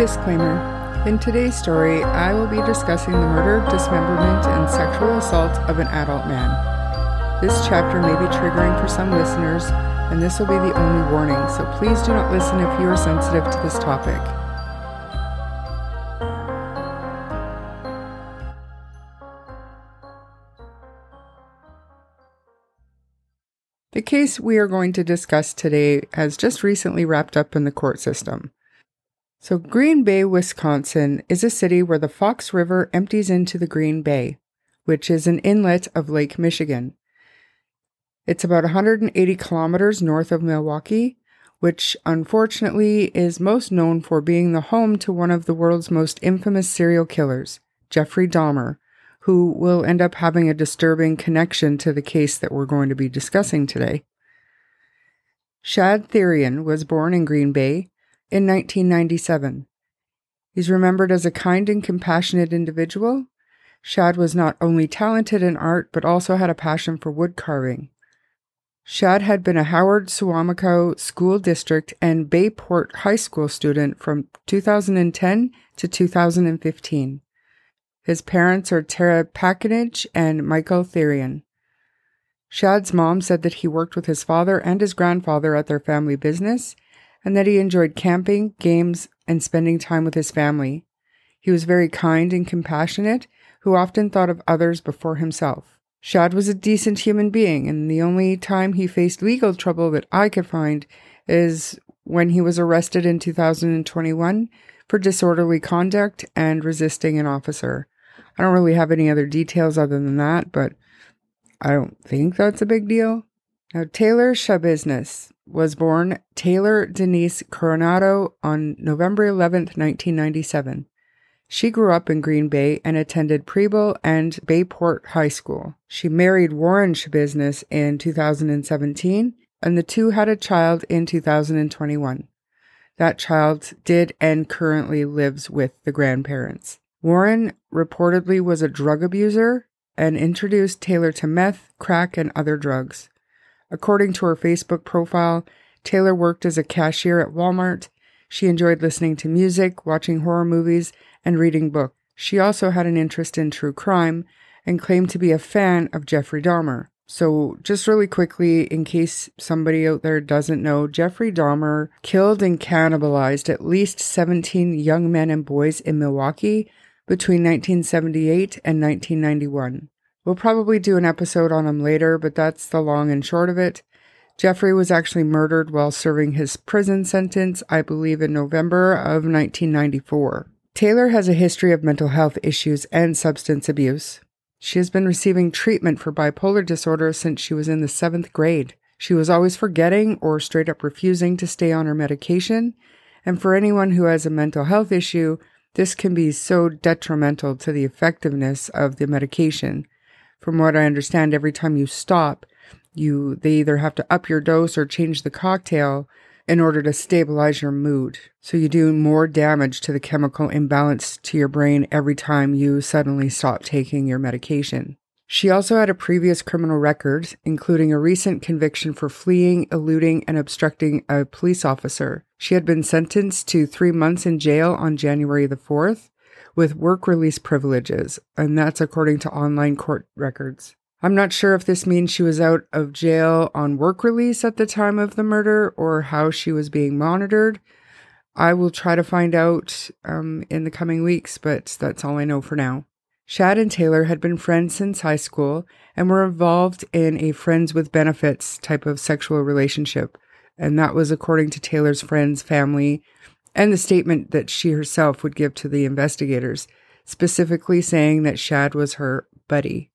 Disclaimer. In today's story, I will be discussing the murder, dismemberment, and sexual assault of an adult man. This chapter may be triggering for some listeners, and this will be the only warning, so please do not listen if you are sensitive to this topic. The case we are going to discuss today has just recently wrapped up in the court system. So Green Bay, Wisconsin is a city where the Fox River empties into the Green Bay, which is an inlet of Lake Michigan. It's about 180 kilometers north of Milwaukee, which unfortunately is most known for being the home to one of the world's most infamous serial killers, Jeffrey Dahmer, who will end up having a disturbing connection to the case that we're going to be discussing today. Shad Thyrion was born in Green Bay in 1997. He's remembered as a kind and compassionate individual. Shad was not only talented in art, but also had a passion for wood carving. Shad had been a Howard Suamico School District and Bayport High School student from 2010 to 2015. His parents are Tara Pakanich and Michael Thyrion. Shad's mom said that he worked with his father and his grandfather at their family business, and that he enjoyed camping, games, and spending time with his family. He was very kind and compassionate, who often thought of others before himself. Shad was a decent human being, and the only time he faced legal trouble that I could find is when he was arrested in 2021 for disorderly conduct and resisting an officer. I don't really have any other details other than that, but I don't think that's a big deal. Now, Taylor Schabusiness was born Taylor Denise Coronado on November 11th, 1997. She grew up in Green Bay and attended Preble and Bayport High School. She married Warren Schabusiness in 2017, and the two had a child in 2021. That child did and currently lives with the grandparents. Warren reportedly was a drug abuser and introduced Taylor to meth, crack, and other drugs. According to her Facebook profile, Taylor worked as a cashier at Walmart. She enjoyed listening to music, watching horror movies, and reading books. She also had an interest in true crime and claimed to be a fan of Jeffrey Dahmer. So just really quickly, in case somebody out there doesn't know, Jeffrey Dahmer killed and cannibalized at least 17 young men and boys in Milwaukee between 1978 and 1991. We'll probably do an episode on him later, but that's the long and short of it. Jeffrey was actually murdered while serving his prison sentence, I believe in November of 1994. Taylor has a history of mental health issues and substance abuse. She has been receiving treatment for bipolar disorder since she was in the 7th grade. She was always forgetting or straight up refusing to stay on her medication. And for anyone who has a mental health issue, this can be so detrimental to the effectiveness of the medication. From what I understand, every time you stop, they either have to up your dose or change the cocktail in order to stabilize your mood. So you do more damage to the chemical imbalance to your brain every time you suddenly stop taking your medication. She also had a previous criminal record, including a recent conviction for fleeing, eluding, and obstructing a police officer. She had been sentenced to 3 months in jail on January the 4th. With work release privileges, and that's according to online court records. I'm not sure if this means she was out of jail on work release at the time of the murder or how she was being monitored. I will try to find out in the coming weeks, but that's all I know for now. Shad and Taylor had been friends since high school and were involved in a friends with benefits type of sexual relationship, and that was according to Taylor's friends, family, and the statement that she herself would give to the investigators, specifically saying that Shad was her buddy.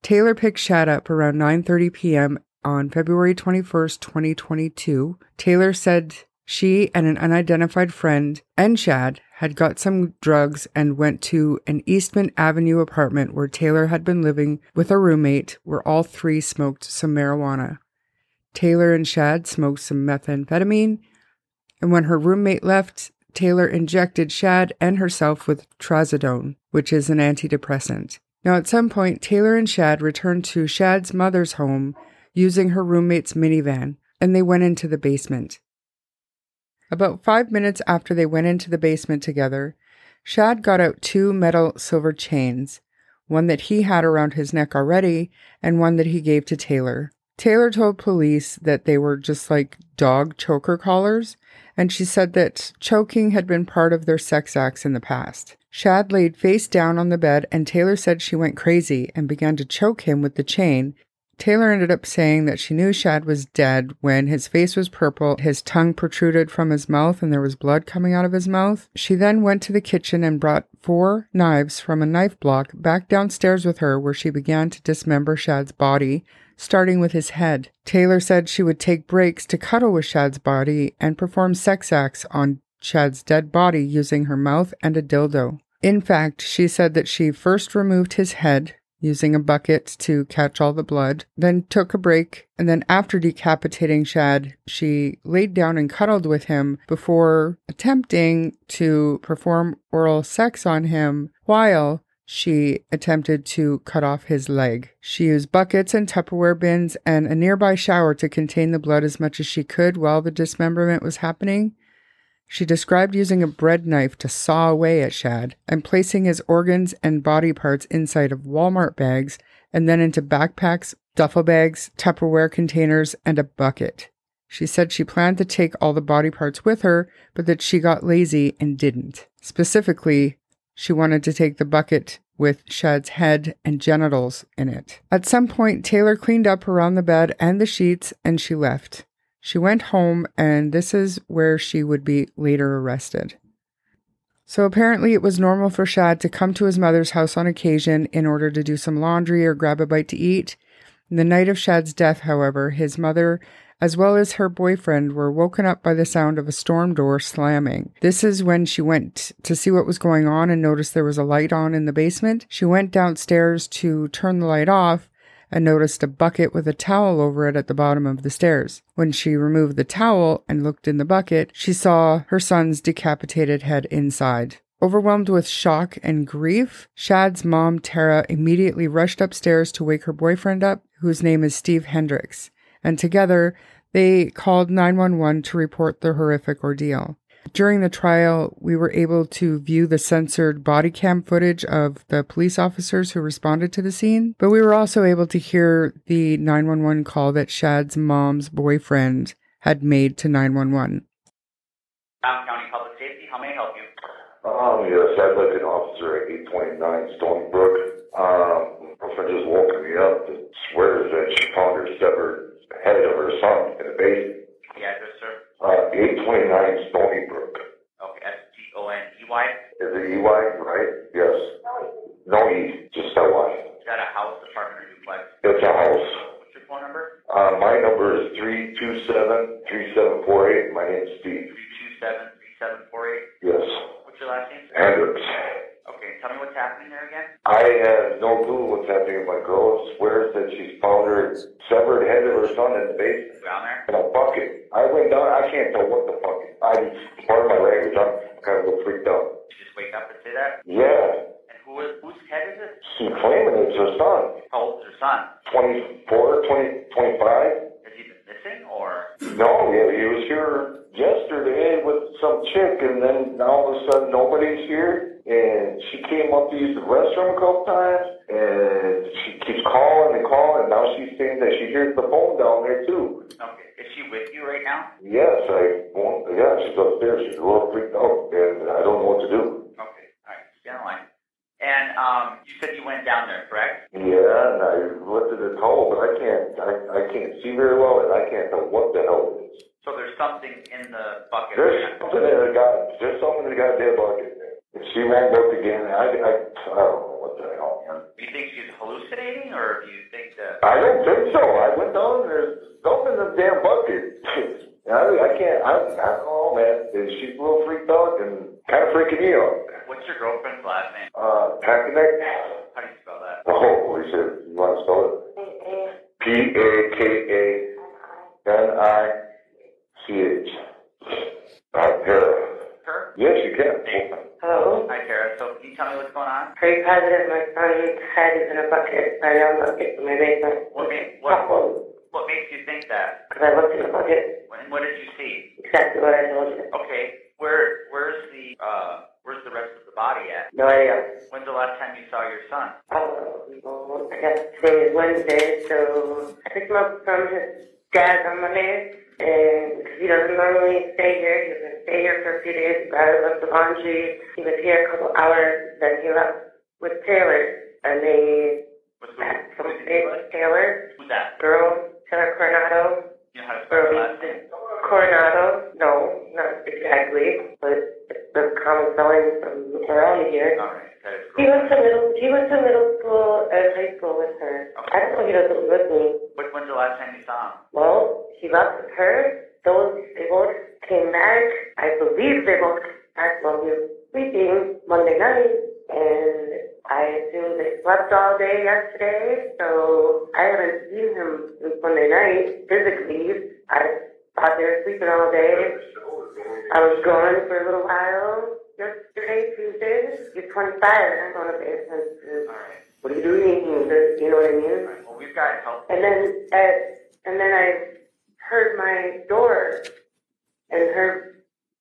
Taylor picked Shad up around 9:30 p.m. on February 21st, 2022. Taylor said she and an unidentified friend and Shad had got some drugs and went to an Eastman Avenue apartment where Taylor had been living with a roommate, where all three smoked some marijuana. Taylor and Shad smoked some methamphetamine, and when her roommate left, Taylor injected Shad and herself with trazodone, which is an antidepressant. Now, at some point, Taylor and Shad returned to Shad's mother's home using her roommate's minivan, and they went into the basement. About 5 minutes after they went into the basement together, Shad got out two metal silver chains, one that he had around his neck already and one that he gave to Taylor. Taylor told police that they were just like dog choker collars, and she said that choking had been part of their sex acts in the past. Shad laid face down on the bed, and Taylor said she went crazy and began to choke him with the chain. Taylor ended up saying that she knew Shad was dead when his face was purple, his tongue protruded from his mouth, and there was blood coming out of his mouth. She then went to the kitchen and brought 4 knives from a knife block back downstairs with her, where she began to dismember Shad's body, starting with his head. Taylor said she would take breaks to cuddle with Shad's body and perform sex acts on Shad's dead body using her mouth and a dildo. In fact, she said that she first removed his head using a bucket to catch all the blood, then took a break, and then after decapitating Shad, she laid down and cuddled with him before attempting to perform oral sex on him while she attempted to cut off his leg. She used buckets and Tupperware bins and a nearby shower to contain the blood as much as she could while the dismemberment was happening. She described using a bread knife to saw away at Shad and placing his organs and body parts inside of Walmart bags and then into backpacks, duffel bags, Tupperware containers, and a bucket. She said she planned to take all the body parts with her, but that she got lazy and didn't. Specifically, she wanted to take the bucket with Shad's head and genitals in it. At some point, Taylor cleaned up around the bed and the sheets, and she left. She went home, and this is where she would be later arrested. So apparently it was normal for Shad to come to his mother's house on occasion in order to do some laundry or grab a bite to eat. The night of Shad's death, however, his mother, as well as her boyfriend, were woken up by the sound of a storm door slamming. This is when she went to see what was going on and noticed there was a light on in the basement. She went downstairs to turn the light off and noticed a bucket with a towel over it at the bottom of the stairs. When she removed the towel and looked in the bucket, she saw her son's decapitated head inside. Overwhelmed with shock and grief, Shad's mom, Tara, immediately rushed upstairs to wake her boyfriend up, whose name is Steve Hendricks, and together they called 911 to report the horrific ordeal. During the trial, we were able to view the censored body cam footage of the police officers who responded to the scene, but we were also able to hear the 911 call that Shad's mom's boyfriend had made to 911. Brown County Public Safety, how may I help you? Yes, I'd like an officer at 829 Stony Brook. Girlfriend just woke me up and swears that she found her severed head of her son in the basement. The address, sir? 829 Stony Brook. Okay, S-T-O-N-E-Y? Is it E-Y, right? Yes. No E, just L-Y. Is that a house, apartment, or duplex? It's a house. What's your phone number? My number is 327-3748. My name's Steve. 327-3748? Yes. What's your last name? Hendricks. Okay, tell me what's happening there again? I have no clue what's happening. My girl swears that she's found her severed head of her son in the basement. Down there? In a bucket. I went down, I can't tell what the fuck. Pardon my language, I'm kind of a little freaked out. You just wake up and say that? Yeah. And whose head is it? She's claiming it's her son. How old is her son? 24, 25. Has he been missing, or? No, he was here yesterday with some chick, and then now all of a sudden nobody's here. And she came up to use the restroom a couple times, and she keeps calling, and now she's saying that she hears the phone down there, too. Okay. Is she with you right now? Yes, she's upstairs. She's a little freaked out, and I don't know what to do. Okay. All right. Stay on the line. And you said you went down there, correct? Yeah, and I lifted the towel, but I can't see very well, and I can't tell what the hell it is. So there's something in the bucket. There's something in the goddamn bucket. She woke up again. I don't know what the hell, man. Do you think she's hallucinating, or do you think that... I don't think so. I went down, there's something in the damn bucket. I don't know, man. She's a little freaked out and kind of freaking me out. What's your girlfriend's last name? Pakanich. How do you spell that? Oh, holy shit. You want to spell it? P-A-K-A-N-I-C-H. Tara. Her? Yes, you can. Hello? Hi, Tara. So, can you tell me what's going on? Pretty positive my son's head is in a bucket, right now, bucket in my basement. What makes you think that? Because I looked in the bucket. What did you see? Exactly what I told you. Okay, where's the rest of the body at? No idea. When's the last time you saw your son? Oh, I guess today is Wednesday, so I picked him up from his dad on Monday, and because he doesn't normally stay here, he was going to stay here for a few days, his brother left the laundry, he was here a couple hours, then he left with Taylor, and they met some big Taylor. Who's that? Girl, Taylor Coronado. You know how to spell last name? Coronado, no, not exactly, but it's the common spelling from around here. All right, that is cool. He went to middle school and high school with her. Okay. I don't know if he doesn't live with me. When's the last time you saw him? Well, he left with her. They both came back. I believe they both came back while he was sleeping Monday night, and I assume they slept all day yesterday, so I haven't seen him since Monday night physically. I thought they were sleeping all day. I was gone for a little while yesterday, Tuesday. You're 25, I'm going to bed since. All right. What are you doing? You know what I mean? Right. Well, we've got help. And then I heard my door and her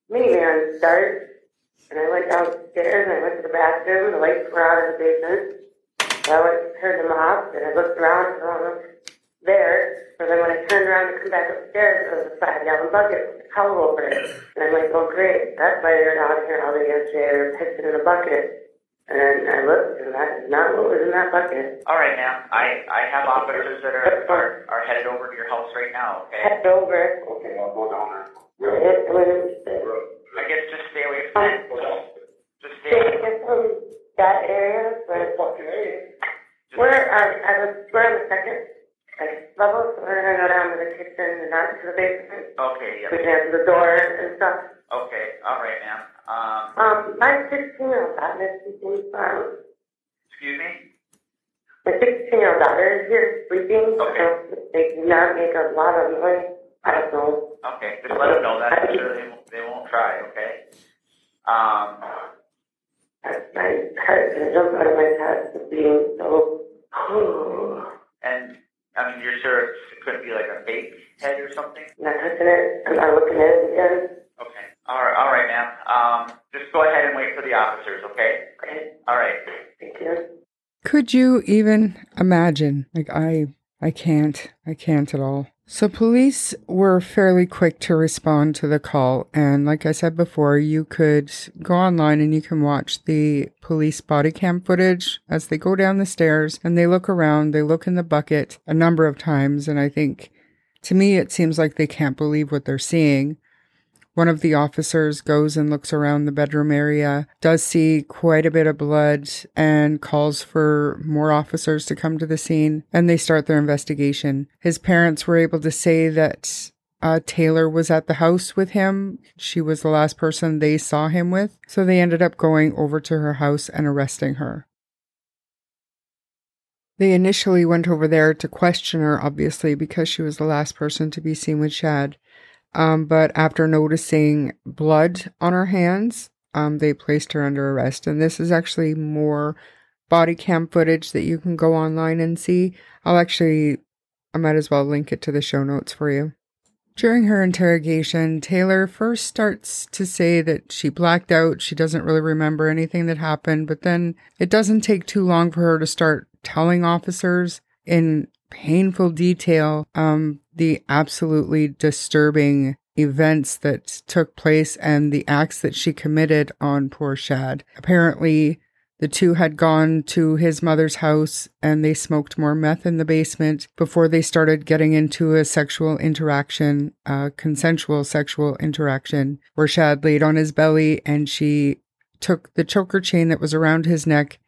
minivan start, and I went downstairs and I went to the bathroom. The lights were out in the basement. So I went to turn them off, and I looked around there, but then when I turned around to come back upstairs, there was a 5-gallon bucket with a towel over it. And I'm like, oh great, that's why they're out here all day yesterday, they were pissing in a bucket. And I looked, and that is not what was in that bucket. All right, ma'am, I have officers that are headed over to your house right now, okay? Headed over. Okay, I'll go down there. I guess just stay away from that. Just stay away from that area. We're on the second level, so we're going to go down to the kitchen and not to the basement. Okay, yeah. We can answer the door and stuff. Okay, all right, ma'am. My 16-year-old daughter is sleeping. Excuse me? My 16-year-old daughter is here sleeping. Okay. So they do not make a lot of noise. I don't know. Okay, just let them know that. I'm sure they won't try, okay? My heart is jumping out of my head being so... And... I mean, you're sure it couldn't be like a fake head or something? Not touching it. I'm not looking at it again. Okay. All right, ma'am. Just go ahead and wait for the officers, okay? Okay. All right. Thank you. Could you even imagine? Like, I can't at all. So police were fairly quick to respond to the call. And like I said before, you could go online and you can watch the police body cam footage as they go down the stairs and they look around, they look in the bucket a number of times. And I think, to me, it seems like they can't believe what they're seeing. One of the officers goes and looks around the bedroom area, does see quite a bit of blood, and calls for more officers to come to the scene, and they start their investigation. His parents were able to say that Taylor was at the house with him. She was the last person they saw him with, so they ended up going over to her house and arresting her. They initially went over there to question her, obviously, because she was the last person to be seen with Shad. But after noticing blood on her hands, they placed her under arrest. And this is actually more body cam footage that you can go online and see. I might as well link it to the show notes for you. During her interrogation, Taylor first starts to say that she blacked out. She doesn't really remember anything that happened, but then it doesn't take too long for her to start telling officers in painful detail, the absolutely disturbing events that took place and the acts that she committed on poor Shad. Apparently, the two had gone to his mother's house and they smoked more meth in the basement before they started getting into a sexual interaction, consensual sexual interaction, where Shad laid on his belly and she took the choker chain that was around his neck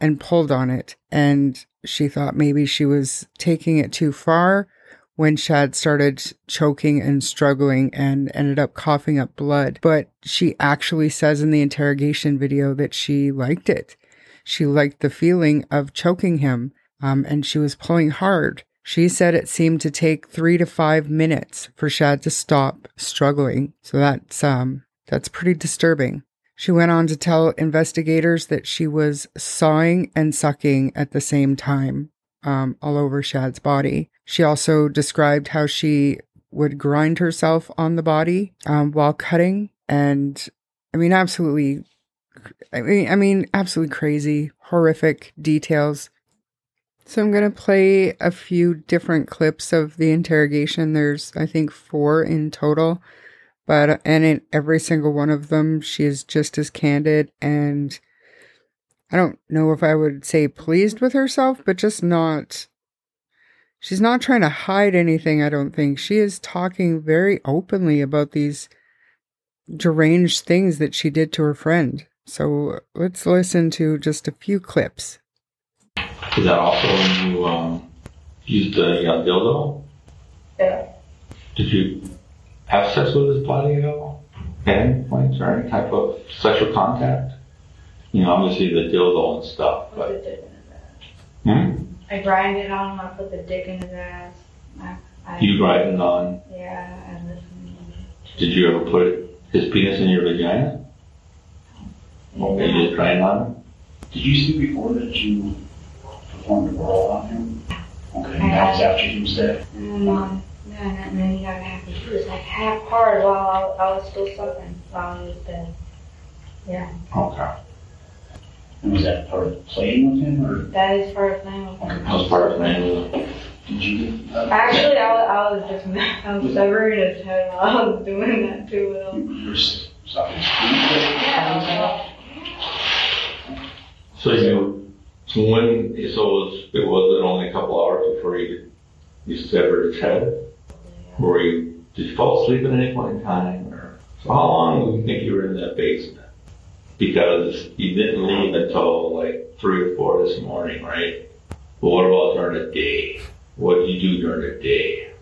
and pulled on it. And she thought maybe she was taking it too far when Shad started choking and struggling and ended up coughing up blood. But she actually says in the interrogation video that she liked it. She liked the feeling of choking him, and she was pulling hard. She said it seemed to take 3 to 5 minutes for Shad to stop struggling. So that's pretty disturbing. She went on to tell investigators that she was sawing and sucking at the same time all over Shad's body. She also described how she would grind herself on the body while cutting. And I mean, absolutely crazy, horrific details. So I'm going to play a few different clips of the interrogation. There's, I think, 4 in total, and in every single one of them, she is just as candid, and I don't know if I would say pleased with herself, but just not, she's not trying to hide anything, I don't think. She is talking very openly about these deranged things that she did to her friend. So let's listen to just a few clips. Is that also when you used the dildo? Yeah. Did you have sex with his body at all? At any point, or any type of sexual contact? You know, obviously the dildo and stuff. I put the dick in his ass. I grinded on him, I put the dick in his ass. You grinded on? Yeah, I listened to him. Did you ever put his penis in your vagina? No. Did you just grind on him? Did you see before that you performed a roll on him? Okay, that was after he was dead? No, not many. Got half. He was like half hard while I was still sucking, while he was dead. Yeah. Okay. And was that part of playing with him, or? That is part of playing with him. Okay, that was part of playing with him. Did you? Actually, I was severing his head while I was doing that too. You were sucking. Yeah. So it wasn't only a couple hours before you severed his head. Were you, did you fall asleep at any point in time? Or, so how long do you think you were in that basement? Because you didn't leave until like 3 or 4 this morning, right? But what about during the day? What did you do during the day?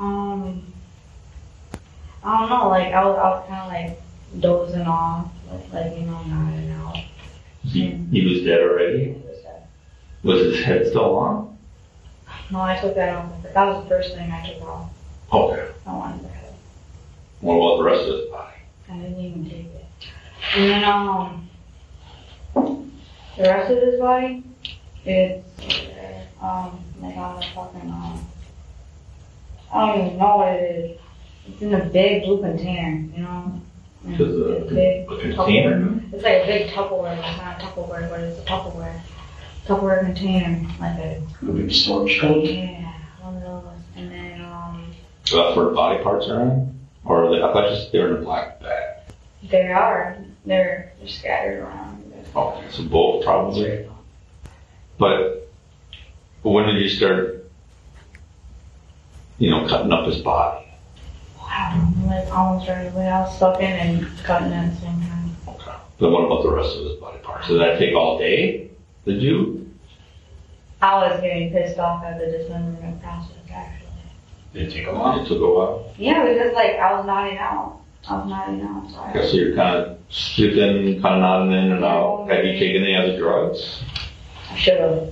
I don't know, like I was kind of like dozing off, like, you know, nodding out. He was dead already? He was dead. Was his head still on? No, I took that off. That was the first thing I took off. Okay. I wanted the head. What about the rest of his body? I didn't even take it. And then, the rest of his body, it's, like all the fucking, I don't even know what it is. It's in a big blue container, you know? It's a big container? Tupperware. It's like a big Tupperware. It's not a Tupperware, but it's a Tupperware. Tupperware container, like a big storage container. Yeah, one of those. And then, so that's where the body parts are in? Or are they, I thought just they're in a black bag. They are. They're scattered around. Okay, so both probably. But when did you start, you know, cutting up his body? Wow, like almost right away. I was sucking and cutting at the same time. Okay. Then what about the rest of his body parts? Did that take all day? Did you? I was getting pissed off at the dismemberment process, actually. Did it take a while? It took a while? Yeah, because, like, I was nodding out. So okay, so you're kind of slipping, kind of nodding in and out. Have you taken any other drugs? I should have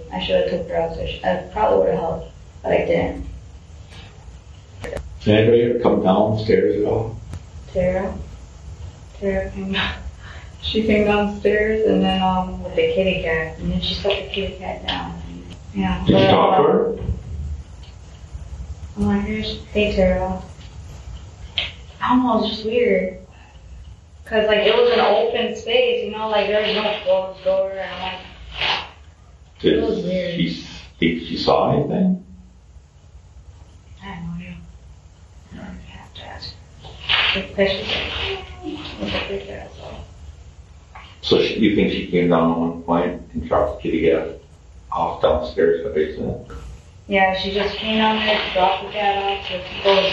took drugs. I probably would have helped, but I didn't. Did anybody ever come downstairs at all? Tara came down. She came downstairs and then with the kitty cat, and then she set the kitty cat down. Yeah. Did you talk to her? I'm like, hey Tara. I don't know, it was just weird. Cause like it was an open space, you know, like there was no closed door, and like it was weird. Did she saw anything? I have no idea. I don't have to ask her. So you think she came down at one point and dropped the kitty cat off downstairs in the basement? Yeah, she just came down there, dropped the cat off, so she goes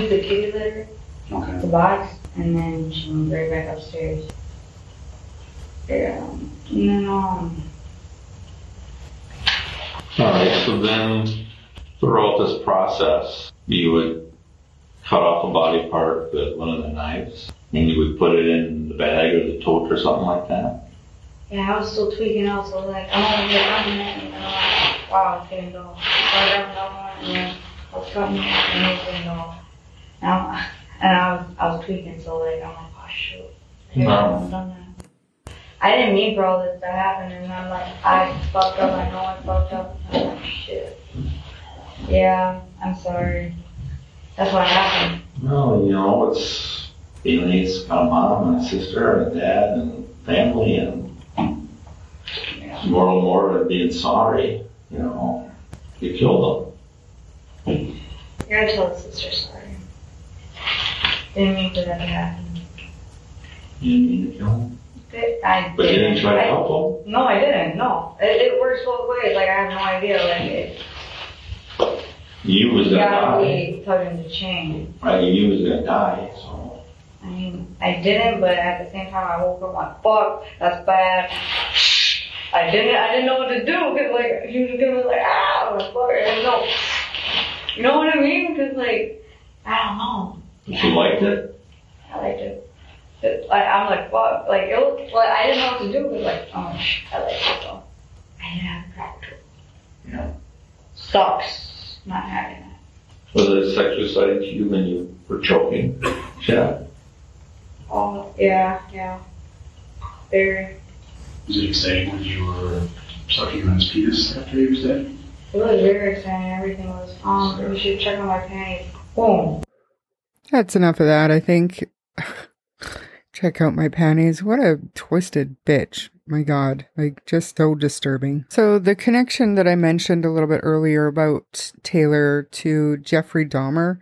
use the kitty litter, okay, the box, and then she went right back upstairs. Yeah. And then, Alright, so then throughout this process, you would cut off a body part with one of the knives. And you would put it in the bag or the tote or something like that? Yeah, I was still tweaking out, so like, I want to get out of it, and I was like, wow, it's getting dull. So I got another one, and I was cutting it, and it was getting dull. And I was tweaking, so like, I'm like, oh shoot, I done that. I didn't mean for all this to happen, and I'm like, I fucked up, I know I fucked up, and I'm like, shit. Yeah, I'm sorry. That's what happened. No, you know, it's aliens, my mom and a sister and a dad and family, and more and more of being sorry, you know. You killed them. You're going to tell the sister sorry. They didn't mean for that to happen. You didn't mean to kill them? But you didn't try to help them? No, I didn't, no. It works both ways, like I have no idea. You was gonna die. Told him to change. Right, you was gonna die, so. I mean, I didn't, but at the same time I woke up like, fuck, that's bad. I didn't know what to do, cause like, he was gonna be like, ah, fuck, I didn't know. You know what I mean? Cause like, I don't know. But you liked it? I liked it. I'm like, fuck, like, it was, like, I didn't know what to do, but like, I like it though. I didn't have practice. Yeah. Sucks not having that. Was it sexual side to you when you were choking? Yeah. Oh, yeah. Very. Was it exciting when you were sucking on his penis after he was dead? It was very exciting. Everything was, you should check on my panties. Boom. That's enough of that, I think. Check out my panties. What a twisted bitch. My God. Like, just so disturbing. So the connection that I mentioned a little bit earlier about Taylor to Jeffrey Dahmer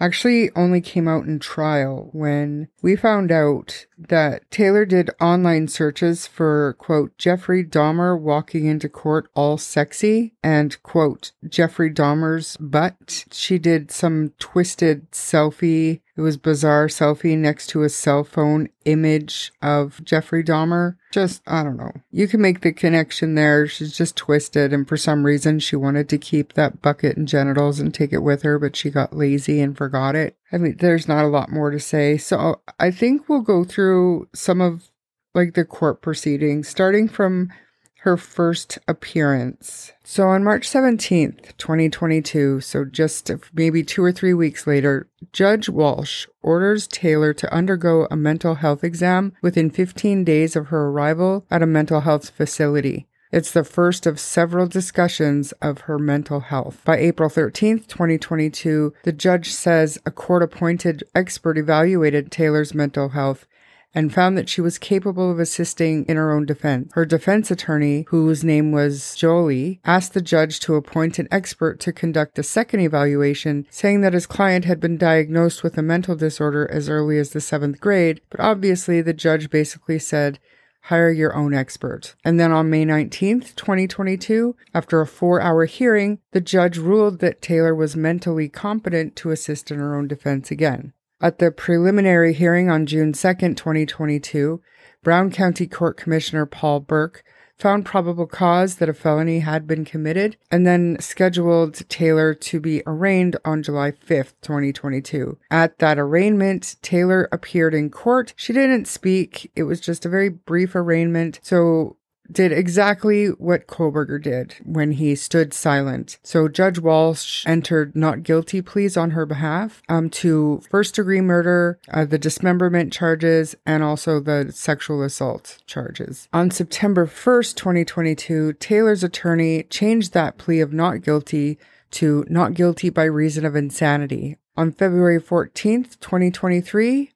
actually only came out in trial when we found out that Taylor did online searches for, quote, Jeffrey Dahmer walking into court all sexy and, quote, Jeffrey Dahmer's butt. She did some twisted selfie. It was bizarre selfie next to a cell phone image of Jeffrey Dahmer. Just, I don't know. You can make the connection there. She's just twisted. And for some reason, she wanted to keep that bucket and genitals and take it with her, but she got lazy and forgot it. I mean, there's not a lot more to say. So I think we'll go through some of like the court proceedings, starting from her first appearance. So on March 17th, 2022, so just maybe 2 or 3 weeks later, Judge Walsh orders Taylor to undergo a mental health exam within 15 days of her arrival at a mental health facility. It's the first of several discussions of her mental health. By April 13th, 2022, the judge says a court-appointed expert evaluated Taylor's mental health and found that she was capable of assisting in her own defense. Her defense attorney, whose name was Jolie, asked the judge to appoint an expert to conduct a second evaluation, saying that his client had been diagnosed with a mental disorder as early as the 7th grade, but obviously the judge basically said, hire your own expert. And then on May 19th, 2022, after a 4-hour hearing, the judge ruled that Taylor was mentally competent to assist in her own defense again. At the preliminary hearing on June 2nd, 2022, Brown County Court Commissioner Paul Burke found probable cause that a felony had been committed and then scheduled Taylor to be arraigned on July 5th, 2022. At that arraignment, Taylor appeared in court. She didn't speak. It was just a very brief arraignment. So did exactly what Kohlberger did when he stood silent. So Judge Walsh entered not guilty pleas on her behalf to first-degree murder, the dismemberment charges, and also the sexual assault charges. On September 1st, 2022, Taylor's attorney changed that plea of not guilty to not guilty by reason of insanity. On February 14th, 2023,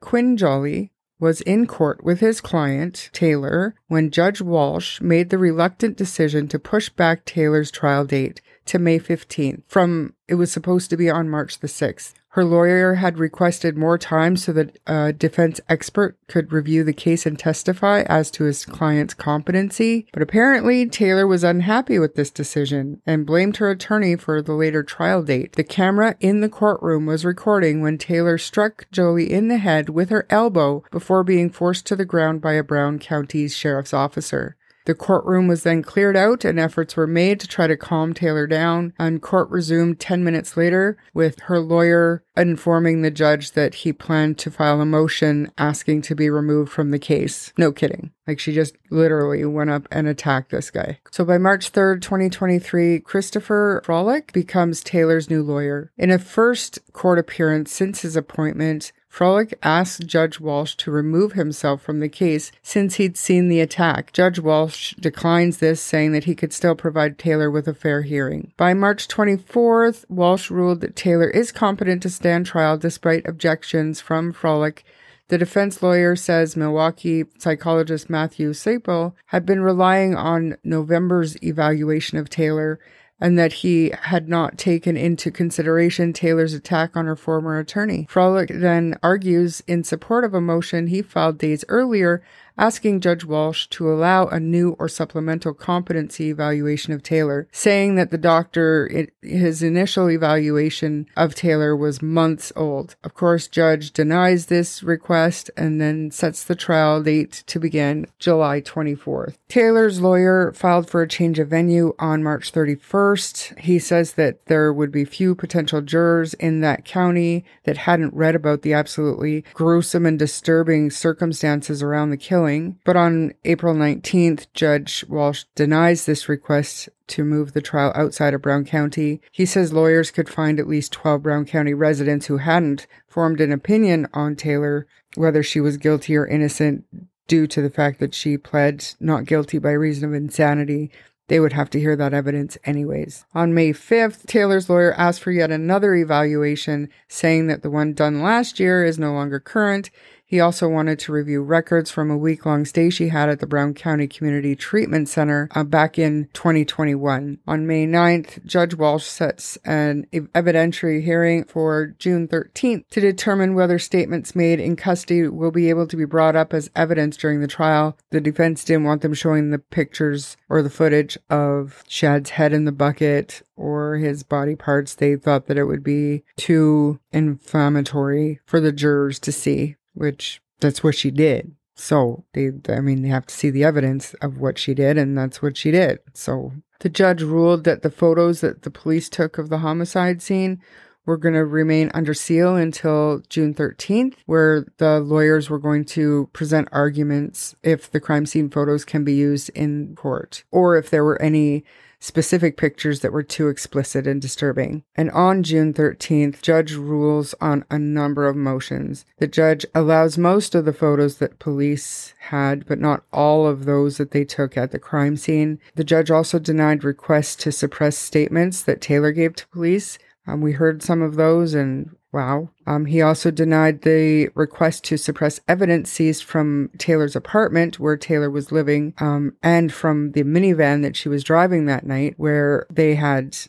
Quinn Jolly was in court with his client, Taylor, when Judge Walsh made the reluctant decision to push back Taylor's trial date to May 15th from, it was supposed to be on March the 6th. Her lawyer had requested more time so that a defense expert could review the case and testify as to his client's competency, but apparently Taylor was unhappy with this decision and blamed her attorney for the later trial date. The camera in the courtroom was recording when Taylor struck Jolie in the head with her elbow before being forced to the ground by a Brown County sheriff's officer. The courtroom was then cleared out and efforts were made to try to calm Taylor down, and court resumed 10 minutes later with her lawyer informing the judge that he planned to file a motion asking to be removed from the case. No kidding. Like, she just literally went up and attacked this guy. So by March 3rd, 2023, Christopher Froelich becomes Taylor's new lawyer. In a first court appearance since his appointment, Froelich asked Judge Walsh to remove himself from the case since he'd seen the attack. Judge Walsh declines this, saying that he could still provide Taylor with a fair hearing. By March 24th, Walsh ruled that Taylor is competent to stand trial despite objections from Froelich. The defense lawyer says Milwaukee psychologist Matthew Sapo had been relying on November's evaluation of Taylor and that he had not taken into consideration Taylor's attack on her former attorney. Froelich then argues in support of a motion he filed days earlier asking Judge Walsh to allow a new or supplemental competency evaluation of Taylor, saying that the doctor, his initial evaluation of Taylor was months old. Of course, Judge denies this request and then sets the trial date to begin July 24th. Taylor's lawyer filed for a change of venue on March 31st. He says that there would be few potential jurors in that county that hadn't read about the absolutely gruesome and disturbing circumstances around the killing. But on April 19th, Judge Walsh denies this request to move the trial outside of Brown County. He says lawyers could find at least 12 Brown County residents who hadn't formed an opinion on Taylor, whether she was guilty or innocent, due to the fact that she pled not guilty by reason of insanity. They would have to hear that evidence anyways. On May 5th, Taylor's lawyer asked for yet another evaluation, saying that the one done last year is no longer current. He also wanted to review records from a week-long stay she had at the Brown County Community Treatment Center back in 2021. On May 9th, Judge Walsh sets an evidentiary hearing for June 13th to determine whether statements made in custody will be able to be brought up as evidence during the trial. The defense didn't want them showing the pictures or the footage of Shad's head in the bucket or his body parts. They thought that it would be too inflammatory for the jurors to see. Which, that's what she did. So, they have to see the evidence of what she did, and that's what she did. So, the judge ruled that the photos that the police took of the homicide scene were going to remain under seal until June 13th, where the lawyers were going to present arguments if the crime scene photos can be used in court, or if there were any specific pictures that were too explicit and disturbing. And on June 13th, judge rules on a number of motions. The judge allows most of the photos that police had, but not all of those that they took at the crime scene. The judge also denied requests to suppress statements that Taylor gave to police. We heard some of those, and wow. He also denied the request to suppress evidence seized from Taylor's apartment where Taylor was living, and from the minivan that she was driving that night, where they found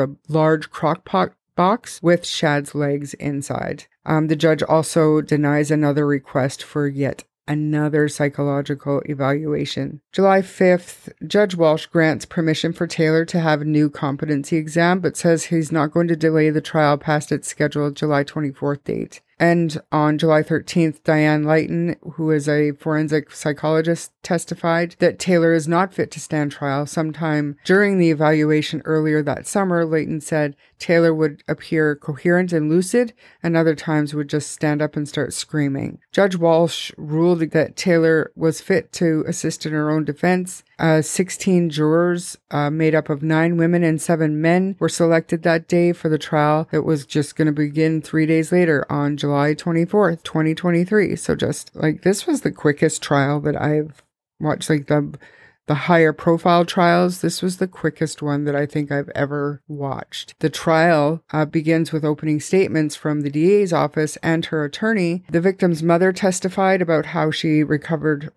a large crockpot box with Shad's legs inside. The judge also denies another request for yet another psychological evaluation. July 5th, Judge Walsh grants permission for Taylor to have a new competency exam, but says he's not going to delay the trial past its scheduled July 24th date. And on July 13th, Diane Lighton, who is a forensic psychologist, testified that Taylor is not fit to stand trial. Sometime during the evaluation earlier that summer, Lighton said Taylor would appear coherent and lucid, and other times would just stand up and start screaming. Judge Walsh ruled that Taylor was fit to assist in her own defense. 16 jurors, made up of 9 women and 7 men, were selected that day for the trial that was just going to begin 3 days later on July 24th, 2023. So just like this was the quickest trial that I've watched, like the higher profile trials. This was the quickest one that I think I've ever watched. The trial begins with opening statements from the DA's office and her attorney. The victim's mother testified about how she discovered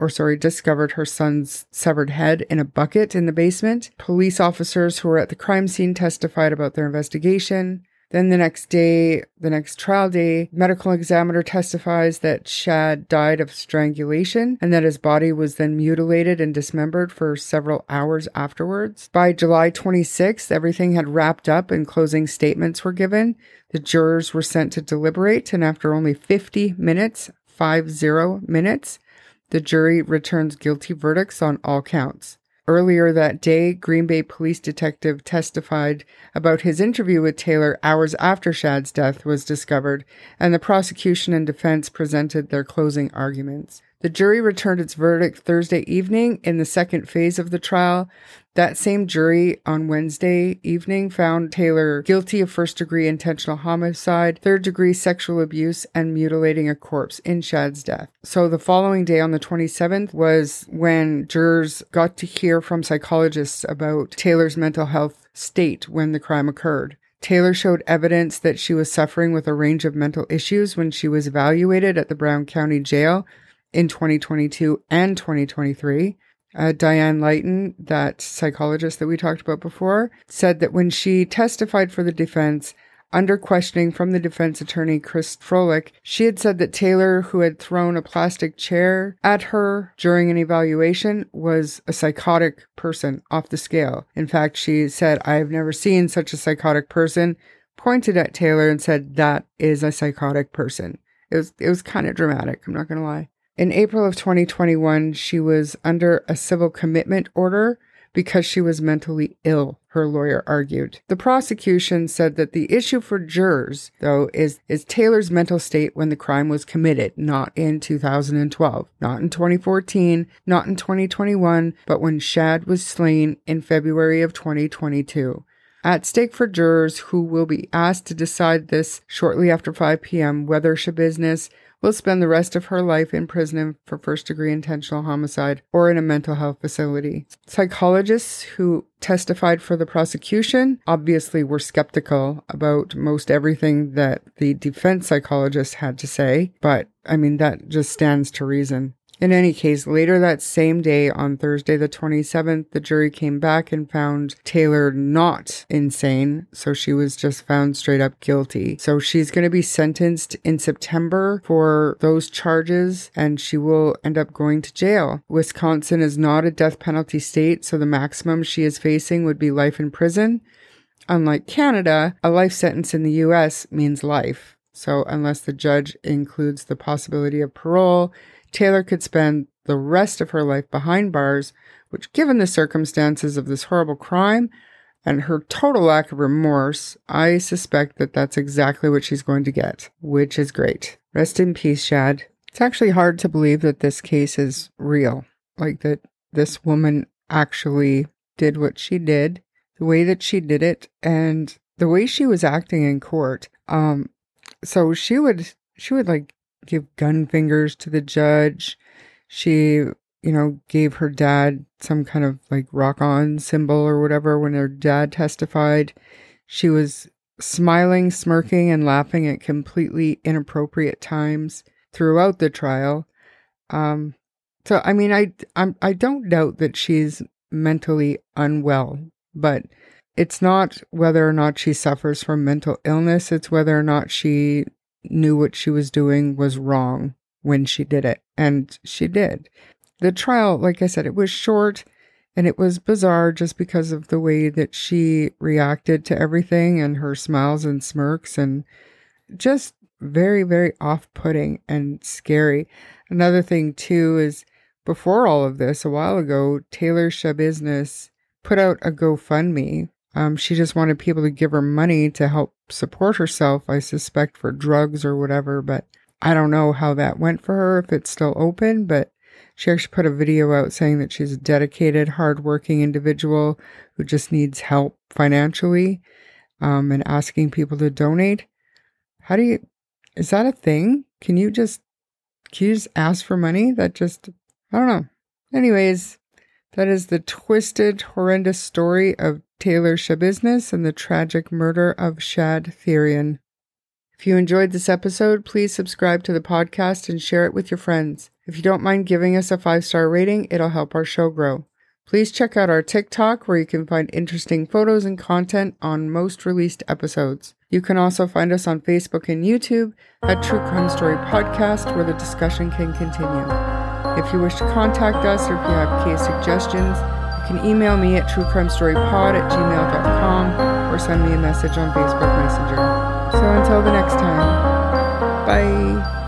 her son's severed head in a bucket in the basement. Police officers who were at the crime scene testified about their investigation. Then the next trial day, medical examiner testifies that Shad died of strangulation and that his body was then mutilated and dismembered for several hours afterwards. By July 26th, everything had wrapped up and closing statements were given. The jurors were sent to deliberate, and after only 50 minutes, the jury returns guilty verdicts on all counts. Earlier that day, Green Bay police detective testified about his interview with Taylor hours after Shad's death was discovered, and the prosecution and defense presented their closing arguments. The jury returned its verdict Thursday evening in the second phase of the trial. That same jury on Wednesday evening found Taylor guilty of first-degree intentional homicide, third-degree sexual abuse, and mutilating a corpse in Shad's death. So the following day on the 27th was when jurors got to hear from psychologists about Taylor's mental health state when the crime occurred. Taylor showed evidence that she was suffering with a range of mental issues when she was evaluated at the Brown County Jail in 2022 and 2023. Diane Lighton, that psychologist that we talked about before, said that when she testified for the defense, under questioning from the defense attorney, Chris Froelich, she had said that Taylor, who had thrown a plastic chair at her during an evaluation, was a psychotic person off the scale. In fact, she said, "I have never seen such a psychotic person," pointed at Taylor and said, "That is a psychotic person." It was kind of dramatic, I'm not going to lie. In April of 2021, she was under a civil commitment order because she was mentally ill, her lawyer argued. The prosecution said that the issue for jurors, though, is Taylor's mental state when the crime was committed, not in 2012, not in 2014, not in 2021, but when Shad was slain in February of 2022. At stake for jurors who will be asked to decide this shortly after 5 p.m. whether Schabusiness will spend the rest of her life in prison for first-degree intentional homicide or in a mental health facility. Psychologists who testified for the prosecution obviously were skeptical about most everything that the defense psychologist had to say, but I mean, that just stands to reason. In any case, later that same day, on Thursday the 27th, the jury came back and found Taylor not insane, so she was just found straight up guilty. So she's going to be sentenced in September for those charges, and she will end up going to jail. Wisconsin is not a death penalty state, so the maximum she is facing would be life in prison. Unlike Canada, a life sentence in the U.S. means life. So unless the judge includes the possibility of parole, Taylor could spend the rest of her life behind bars, which, given the circumstances of this horrible crime and her total lack of remorse, I suspect that that's exactly what she's going to get, which is great. Rest in peace, Shad. It's actually hard to believe that this case is real, like that this woman actually did what she did, the way that she did it, and the way she was acting in court. So she would like give gun fingers to the judge. She, gave her dad some kind of like rock on symbol or whatever when her dad testified. She was smiling, smirking, and laughing at completely inappropriate times throughout the trial. I don't doubt that she's mentally unwell, but it's not whether or not she suffers from mental illness. It's whether or not she knew what she was doing was wrong when she did it. And she did. The trial, like I said, it was short and it was bizarre just because of the way that she reacted to everything and her smiles and smirks, and just very, very off-putting and scary. Another thing too is, before all of this, a while ago, Taylor Schabusiness put out a GoFundMe. She just wanted people to give her money to help support herself, I suspect for drugs or whatever, but I don't know how that went for her, if it's still open, but she actually put a video out saying that she's a dedicated, hardworking individual who just needs help financially, and asking people to donate. Is that a thing? Can you just ask for money? I don't know. Anyways, that is the twisted, horrendous story of Taylor Schabusiness and the tragic murder of Shad Thyrion. If you enjoyed this episode, please subscribe to the podcast and share it with your friends. If you don't mind giving us a 5-star rating, it'll help our show grow. Please check out our TikTok, where you can find interesting photos and content on most released episodes. You can also find us on Facebook and YouTube at True Crime Story Podcast, where the discussion can continue. If you wish to contact us, or if you have case suggestions, you can email me at truecrimestorypod@gmail.com or send me a message on Facebook Messenger. So until the next time, bye.